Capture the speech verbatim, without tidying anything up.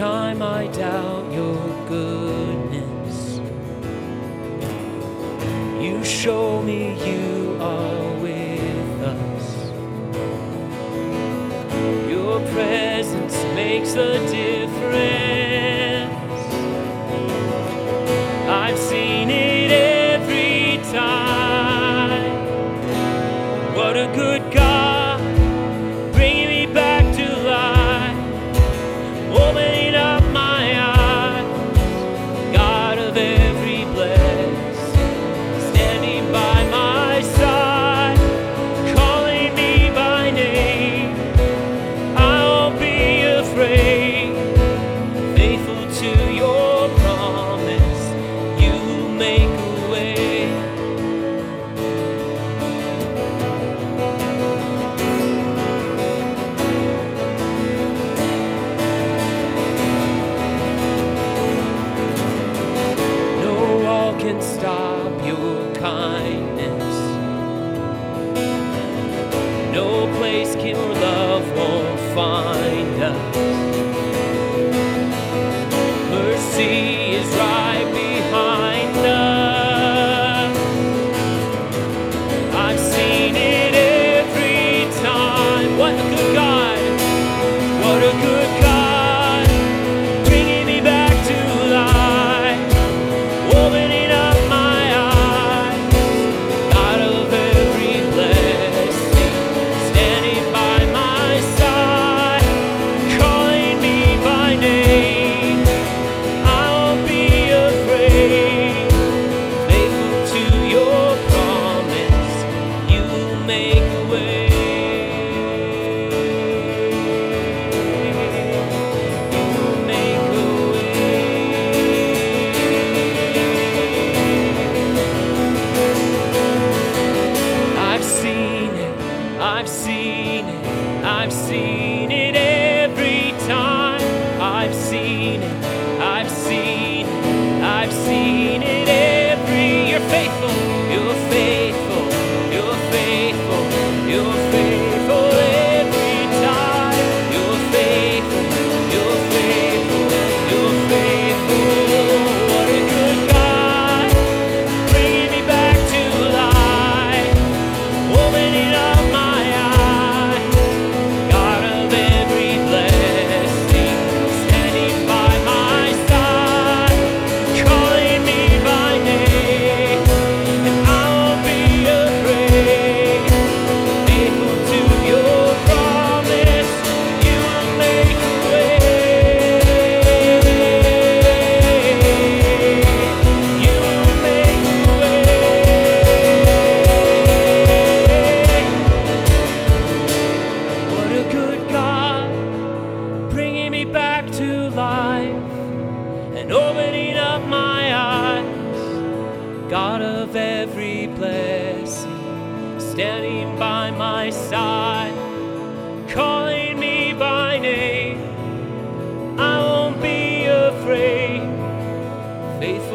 time I doubt your goodness, you show me you are with us. Your presence makes a difference. I've seen it every time. What a good God. Stop your kindness. No place can love won't find us. Mercy is right behind us. I've seen it every time. What a good God! What a good God! I've seen it, I've seen it every time. I've seen it, I've seen it, I've seen it every. You're faithful, you're faithful, you're faithful, you're faithful every time. You're faithful, you're faithful, you're faithful. What a good God, bringing me back to life, opening up. And opening up my eyes, God of every blessing, standing by my side, calling me by name. I won't be afraid. Faithful.